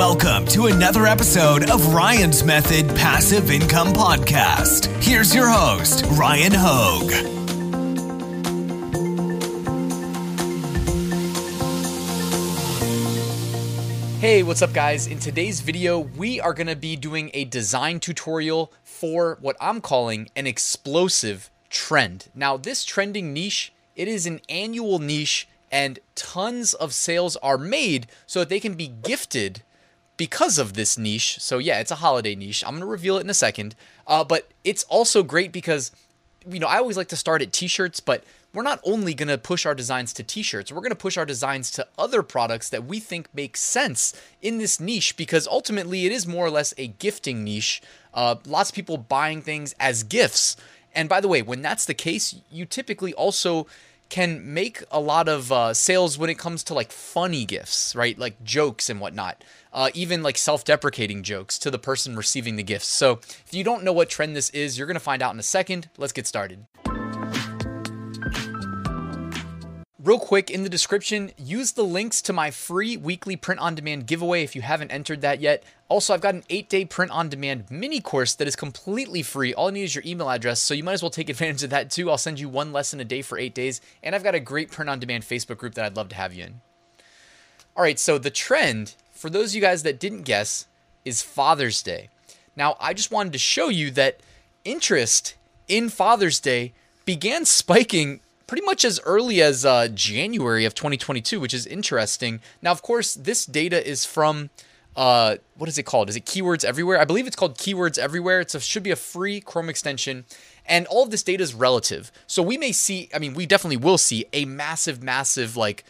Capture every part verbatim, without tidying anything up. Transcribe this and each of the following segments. Welcome to another episode of Ryan's Method Passive Income Podcast. Here's your host, Ryan Hogue. Hey, what's up guys? In today's video, we are going to be doing a design tutorial for what I'm calling an explosive trend. Now, this trending niche, it is an annual niche and tons of sales are made so that they can be gifted because of this niche. So yeah, it's a holiday niche. I'm going to reveal it in a second. Uh, but it's also great because, you know, I always like to start at t-shirts, but we're not only going to push our designs to t-shirts, we're going to push our designs to other products that we think make sense in this niche, because ultimately it is more or less a gifting niche. Uh, lots of people buying things as gifts. And by the way, when that's the case, you typically also can make a lot of uh, sales when it comes to like funny gifts, right? Like jokes and whatnot, uh, even like self-deprecating jokes to the person receiving the gifts. So if you don't know what trend this is, you're going to find out in a second. Let's get started. Real quick, in the description, use the links to my free weekly print-on-demand giveaway if you haven't entered that yet. Also, I've got an eight-day print-on-demand mini course that is completely free. All I need is your email address, so you might as well take advantage of that too. I'll send you one lesson a day for eight days, and I've got a great print-on-demand Facebook group that I'd love to have you in. All right, so the trend, for those of you guys that didn't guess, is Father's Day. Now, I just wanted to show you that interest in Father's Day began spiking pretty much as early as uh, January of twenty twenty-two, which is interesting. Now, of course, this data is from, uh, what is it called? Is it Keywords Everywhere? I believe it's called Keywords Everywhere. It should be a free Chrome extension. And all of this data is relative. So we may see, I mean, we definitely will see a massive, massive, like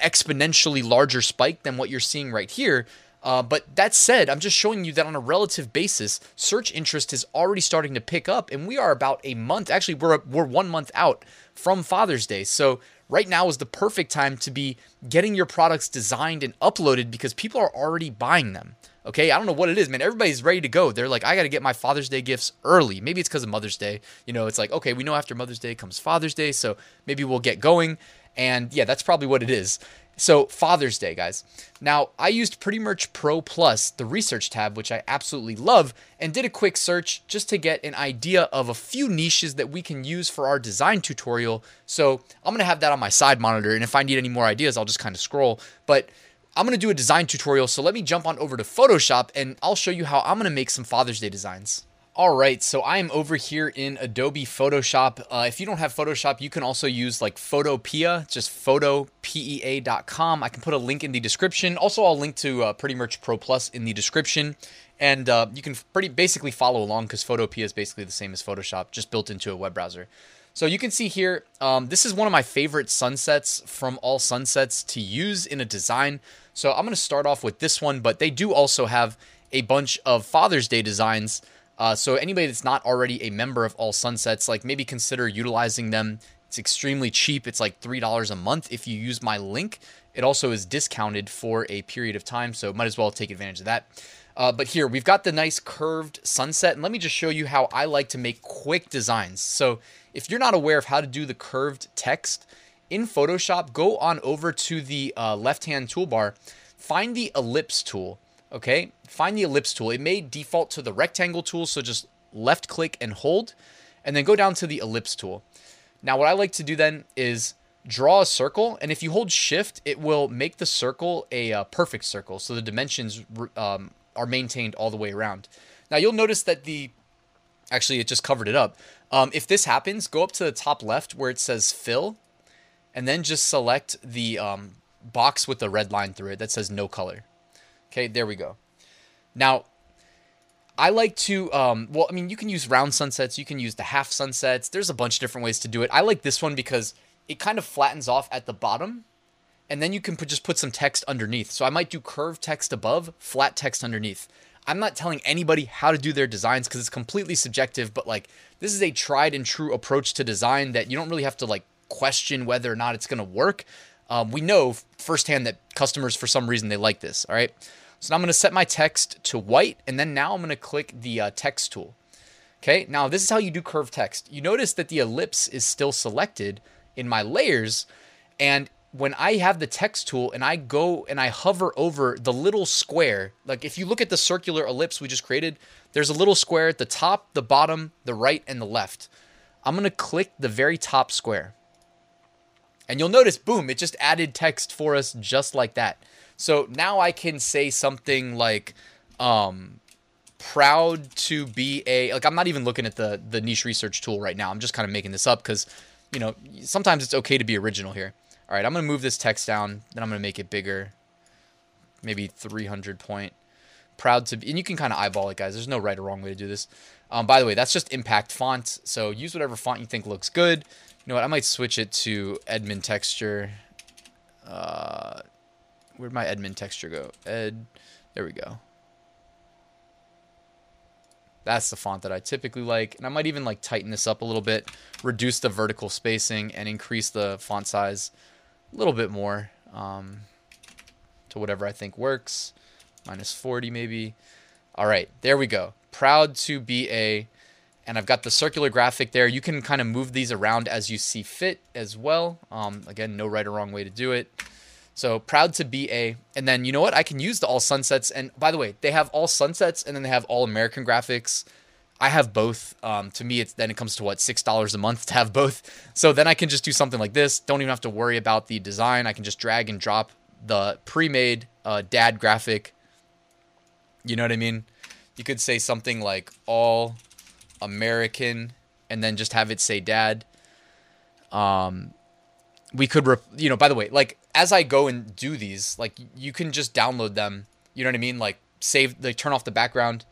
exponentially larger spike than what you're seeing right here. Uh, but that said, I'm just showing you that on a relative basis, search interest is already starting to pick up, and we are about a month. Actually, we're we're one month out from Father's Day. So right now is the perfect time to be getting your products designed and uploaded because people are already buying them. Okay, I don't know what it is, man. Everybody's ready to go. They're like, I got to get my Father's Day gifts early. Maybe it's because of Mother's Day. You know, it's like, okay, we know after Mother's Day comes Father's Day, so maybe we'll get going. And yeah, that's probably what it is. So Father's Day, guys. Now, I used Pretty Merch Pro Plus, the research tab, which I absolutely love, and did a quick search just to get an idea of a few niches that we can use for our design tutorial. So I'm going to have that on my side monitor, and if I need any more ideas, I'll just kind of scroll. But I'm going to do a design tutorial, so let me jump on over to Photoshop, and I'll show you how I'm going to make some Father's Day designs. All right, so I am over here in Adobe Photoshop. Uh, if you don't have Photoshop, you can also use like Photopea, just photopea dot com. I can put a link in the description. Also, I'll link to uh, Pretty Merch Pro Plus in the description. And uh, you can pretty basically follow along because Photopea is basically the same as Photoshop, just built into a web browser. So you can see here, um, this is one of my favorite sunsets from All Sunsets to use in a design. So I'm going to start off with this one, but they do also have a bunch of Father's Day designs. Uh, so anybody that's not already a member of All Sunsets, like maybe consider utilizing them. It's extremely cheap. It's like three dollars a month if you use my link. It also is discounted for a period of time, so might as well take advantage of that. Uh, but here, we've got the nice curved sunset, and let me just show you how I like to make quick designs. So if you're not aware of how to do the curved text, in Photoshop, go on over to the uh, left-hand toolbar, find the ellipse tool. Okay, find the ellipse tool. It may default to the rectangle tool, so just left click and hold, and then go down to the ellipse tool. Now, what I like to do then is draw a circle, and if you hold shift, it will make the circle a uh, perfect circle, so the dimensions um, are maintained all the way around. Now, you'll notice that the, actually, it just covered it up. Um, if this happens, go up to the top left where it says fill, and then just select the um, box with the red line through it that says no color. Okay, there we go. Now, I like to, um, well, I mean, you can use round sunsets. You can use the half sunsets. There's a bunch of different ways to do it. I like this one because it kind of flattens off at the bottom, and then you can put, just put some text underneath. So I might do curved text above, flat text underneath. I'm not telling anybody how to do their designs because it's completely subjective, but like this is a tried and true approach to design that you don't really have to like question whether or not it's going to work. Um, we know firsthand that customers, for some reason, they like this, all right? So now I'm going to set my text to white, and then now I'm going to click the uh, text tool. Okay, now this is how you do curved text. You notice that the ellipse is still selected in my layers, and when I have the text tool and I go and I hover over the little square, like if you look at the circular ellipse we just created, there's a little square at the top, the bottom, the right, and the left. I'm going to click the very top square. And you'll notice, boom, it just added text for us just like that. So now I can say something like, um, proud to be a, like I'm not even looking at the, the niche research tool right now. I'm just kind of making this up because, you know, sometimes it's okay to be original here. All right, I'm going to move this text down, then I'm going to make it bigger, maybe three hundred point. Proud to be, and you can kind of eyeball it, guys. There's no right or wrong way to do this. Um, by the way, that's just impact font. So use whatever font you think looks good. You know what? I might switch it to Edmund texture. Uh, where'd my Edmund texture go? Ed, there we go. That's the font that I typically like. And I might even like tighten this up a little bit, reduce the vertical spacing, and increase the font size a little bit more um, to whatever I think works. minus forty maybe. All right, there we go. Proud to be a, and I've got the circular graphic there. You can kind of move these around as you see fit as well. Um, again, no right or wrong way to do it. So proud to be a, and then you know what? I can use the All Sunsets. And by the way, they have All Sunsets and then they have All-American Graphics. I have both. Um, to me, it's, then it comes to what, six dollars a month to have both. So then I can just do something like this. Don't even have to worry about the design. I can just drag and drop the pre-made uh, dad graphic. You know what I mean? You could say something like all American and then just have it say dad. Um, we could, rep you know, by the way, like as I go and do these, like you can just download them. You know what I mean? Like save, like turn off the background,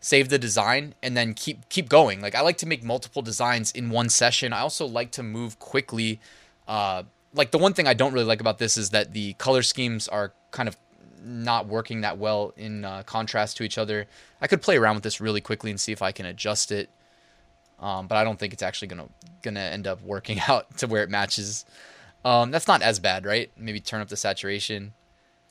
save the design, and then keep, keep going. Like I like to make multiple designs in one session. I also like to move quickly. Uh, like the one thing I don't really like about this is that the color schemes are kind of not working that well in uh, contrast to each other. I could play around with this really quickly and see if I can adjust it. Um, but I don't think it's actually gonna gonna end up working out to where it matches. Um, that's not as bad, right? Maybe turn up the saturation.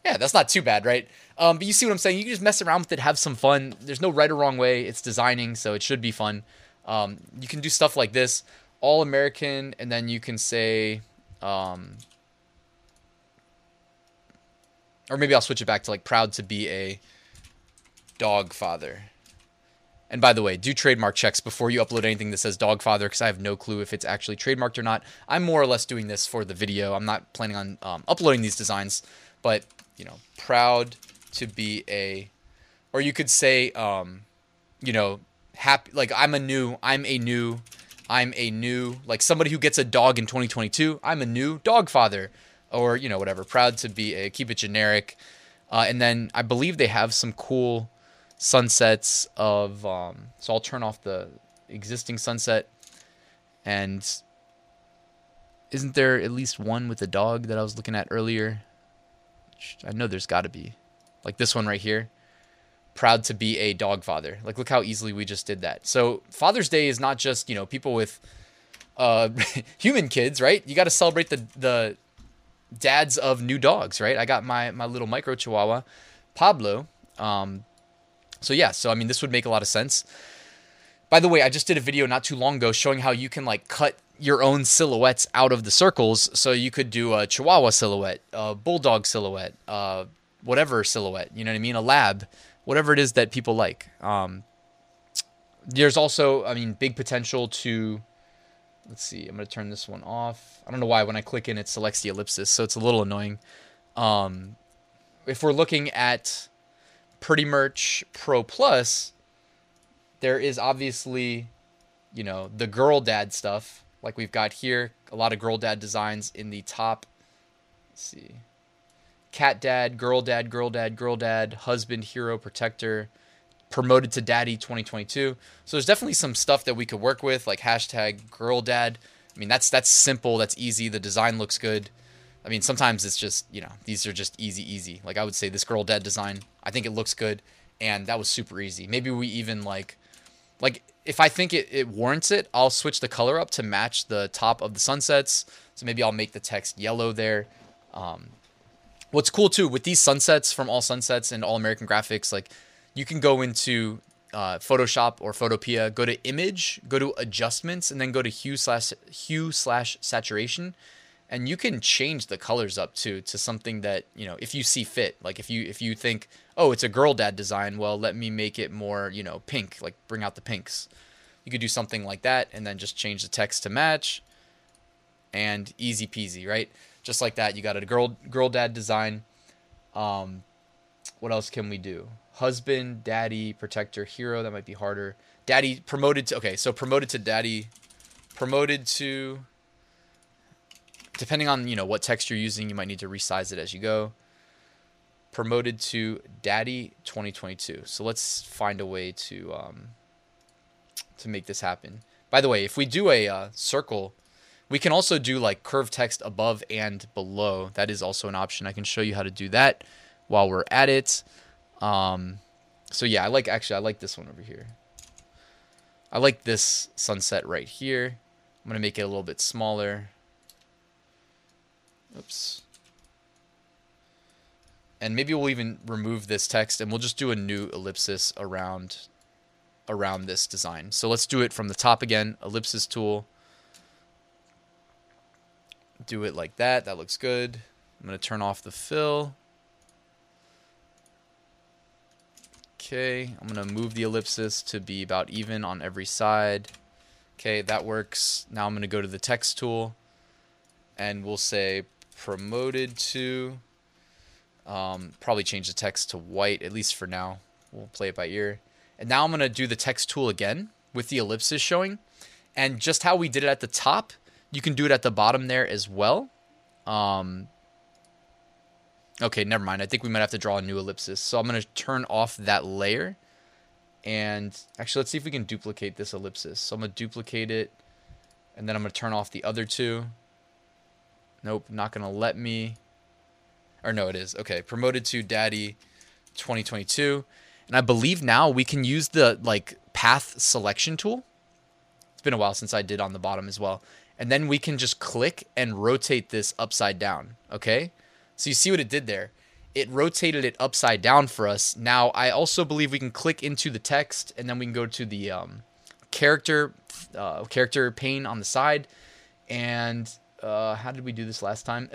Yeah, that's not too bad, right? Um, but you see what I'm saying? You can just mess around with it, have some fun. There's no right or wrong way. It's designing, so it should be fun. Um, you can do stuff like this, all American, and then you can say, um, or maybe I'll switch it back to like proud to be a dog father. And by the way, do trademark checks before you upload anything that says dog father, because I have no clue if it's actually trademarked or not. I'm more or less doing this for the video. I'm not planning on um, uploading these designs, but you know, proud to be a, or you could say, um, you know, happy, like I'm a new, I'm a new, I'm a new, like somebody who gets a dog in twenty twenty-two, I'm a new dog father. Or, you know, whatever, proud to be a, keep it generic. Uh, and then I believe they have some cool sunsets of, um, so I'll turn off the existing sunset. And isn't there at least one with a dog that I was looking at earlier? I know there's gotta be, like this one right here. Proud to be a dog father. Like, look how easily we just did that. So Father's Day is not just, you know, people with uh, human kids, right? You gotta celebrate the, the, dads of new dogs, right? I got my my little micro chihuahua, Pablo. Um, so yeah, so I mean, this would make a lot of sense. By the way, I just did a video not too long ago showing how you can like cut your own silhouettes out of the circles. So you could do a chihuahua silhouette, a bulldog silhouette, uh, whatever silhouette, you know what I mean? A lab, whatever it is that people like. Um, there's also, I mean, big potential to... Let's see, I'm going to turn this one off. I don't know why when I click in, it selects the ellipsis, so it's a little annoying. Um, if we're looking at Pretty Merch Pro Plus, there is obviously, you know, the girl dad stuff like we've got here. A lot of girl dad designs in the top. Let's see. Cat dad, girl dad, girl dad, girl dad, husband, hero, protector. Promoted to daddy twenty twenty-two. So there's definitely some stuff that we could work with, like hashtag girl dad. I mean, that's, that's simple. That's easy. The design looks good. I mean, sometimes it's just, you know, these are just easy, easy. Like I would say this girl dad design, I think it looks good. And that was super easy. Maybe we even like, like if I think it, it warrants it, I'll switch the color up to match the top of the sunsets. So maybe I'll make the text yellow there. Um, what's cool too, with these sunsets from All Sunsets and All American Graphics, like, you can go into uh, Photoshop or Photopea, go to Image, go to Adjustments, and then go to Hue slash Hue slash Saturation, And you can change the colors up too to something that, you know, if you see fit. Like if you if you think, oh, it's a girl dad design, well, let me make it more, you know, pink, like bring out the pinks. You could do something like that and then just change the text to match, and easy peasy, right? Just like that, you got a girl girl dad design. Um, what else can we do? Husband, daddy, protector, hero. That might be harder. Daddy promoted to, okay, so promoted to daddy, promoted to, depending on, you know, what text you're using, you might need to resize it as you go. Promoted to daddy twenty twenty-two. So let's find a way to, um, to make this happen. By the way, if we do a uh, circle, we can also do like curved text above and below. That is also an option. I can show you how to do that while we're at it. Um, so yeah, I like, actually, I like this one over here. I like this sunset right here. I'm going to make it a little bit smaller. Oops. And maybe we'll even remove this text and we'll just do a new ellipsis around, around this design. So let's do it from the top again, ellipsis tool. Do it like that. That looks good. I'm going to turn off the fill. Okay, I'm going to move the ellipsis to be about even on every side. Okay, that works. Now I'm going to go to the text tool and we'll say promoted to, um, probably change the text to white, at least for now. We'll play it by ear. And now I'm going to do the text tool again with the ellipsis showing. And just how we did it at the top, you can do it at the bottom there as well. Um, Okay, never mind. I think we might have to draw a new ellipsis. So I'm going to turn off that layer. And actually, let's see if we can duplicate this ellipsis. So I'm going to duplicate it. And then I'm going to turn off the other two. Nope, not going to let me. Or no, it is. Okay, promoted to daddy twenty twenty-two. And I believe now we can use the like path selection tool. It's been a while since I did on the bottom as well. And then we can just click and rotate this upside down. Okay. So you see what it did there. It rotated it upside down for us. Now, I also believe we can click into the text and then we can go to the um, character uh, character pane on the side. And uh, how did we do this last time?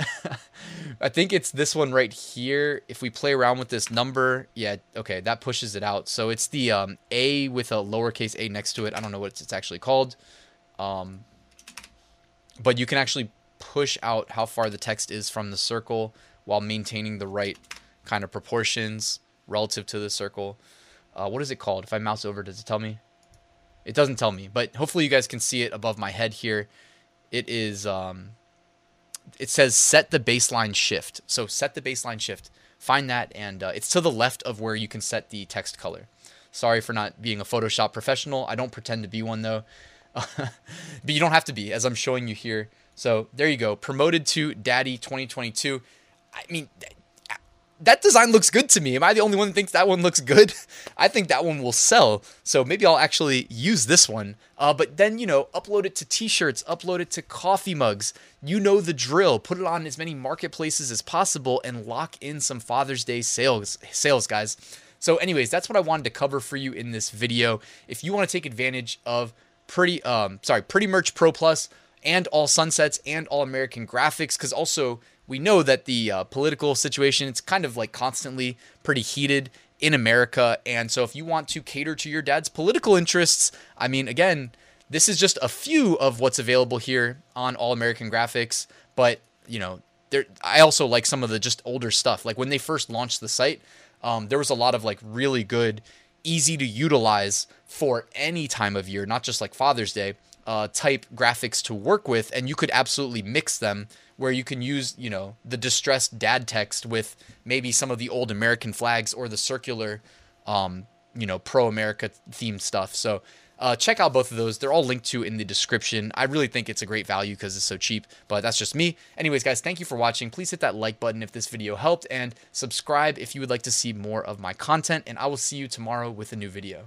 I think it's this one right here. If we play around with this number, yeah, okay, that pushes it out. So it's the um, A with a lowercase a next to it. I don't know what it's actually called. Um, but you can actually push out how far the text is from the circle, while maintaining the right kind of proportions relative to the circle. Uh, what is it called? If I mouse over, does it tell me? It doesn't tell me, but hopefully you guys can see it above my head here. It is, um, it says set the baseline shift. So set the baseline shift, find that. And uh, it's to the left of where you can set the text color. Sorry for not being a Photoshop professional. I don't pretend to be one though, but you don't have to be, as I'm showing you here. So there you go. Promoted to daddy twenty twenty-two. I mean, that design looks good to me. Am I the only one that thinks that one looks good? I think that one will sell. So maybe I'll actually use this one. Uh, but then, you know, upload it to t-shirts, upload it to coffee mugs. You know the drill. Put it on as many marketplaces as possible and lock in some Father's Day sales, sales guys. So anyways, that's what I wanted to cover for you in this video. If you want to take advantage of Pretty, um, sorry, Pretty Merch Pro Plus, and All Sunsets and All-American Graphics, because also we know that the uh, political situation, it's kind of like constantly pretty heated in America. And so if you want to cater to your dad's political interests, I mean, again, this is just a few of what's available here on All-American Graphics. But, you know, there, I also like some of the just older stuff. Like when they first launched the site, um, there was a lot of like really good, easy to utilize for any time of year, not just like Father's Day, Uh, type graphics to work with, and you could absolutely mix them where you can use, you know, the distressed dad text with maybe some of the old American flags or the circular, um, you know, pro-America themed stuff. So uh, check out both of those. They're all linked to in the description. I really think it's a great value because it's so cheap, but that's just me. Anyways, guys, thank you for watching. Please hit that like button if this video helped, and subscribe if you would like to see more of my content, and I will see you tomorrow with a new video.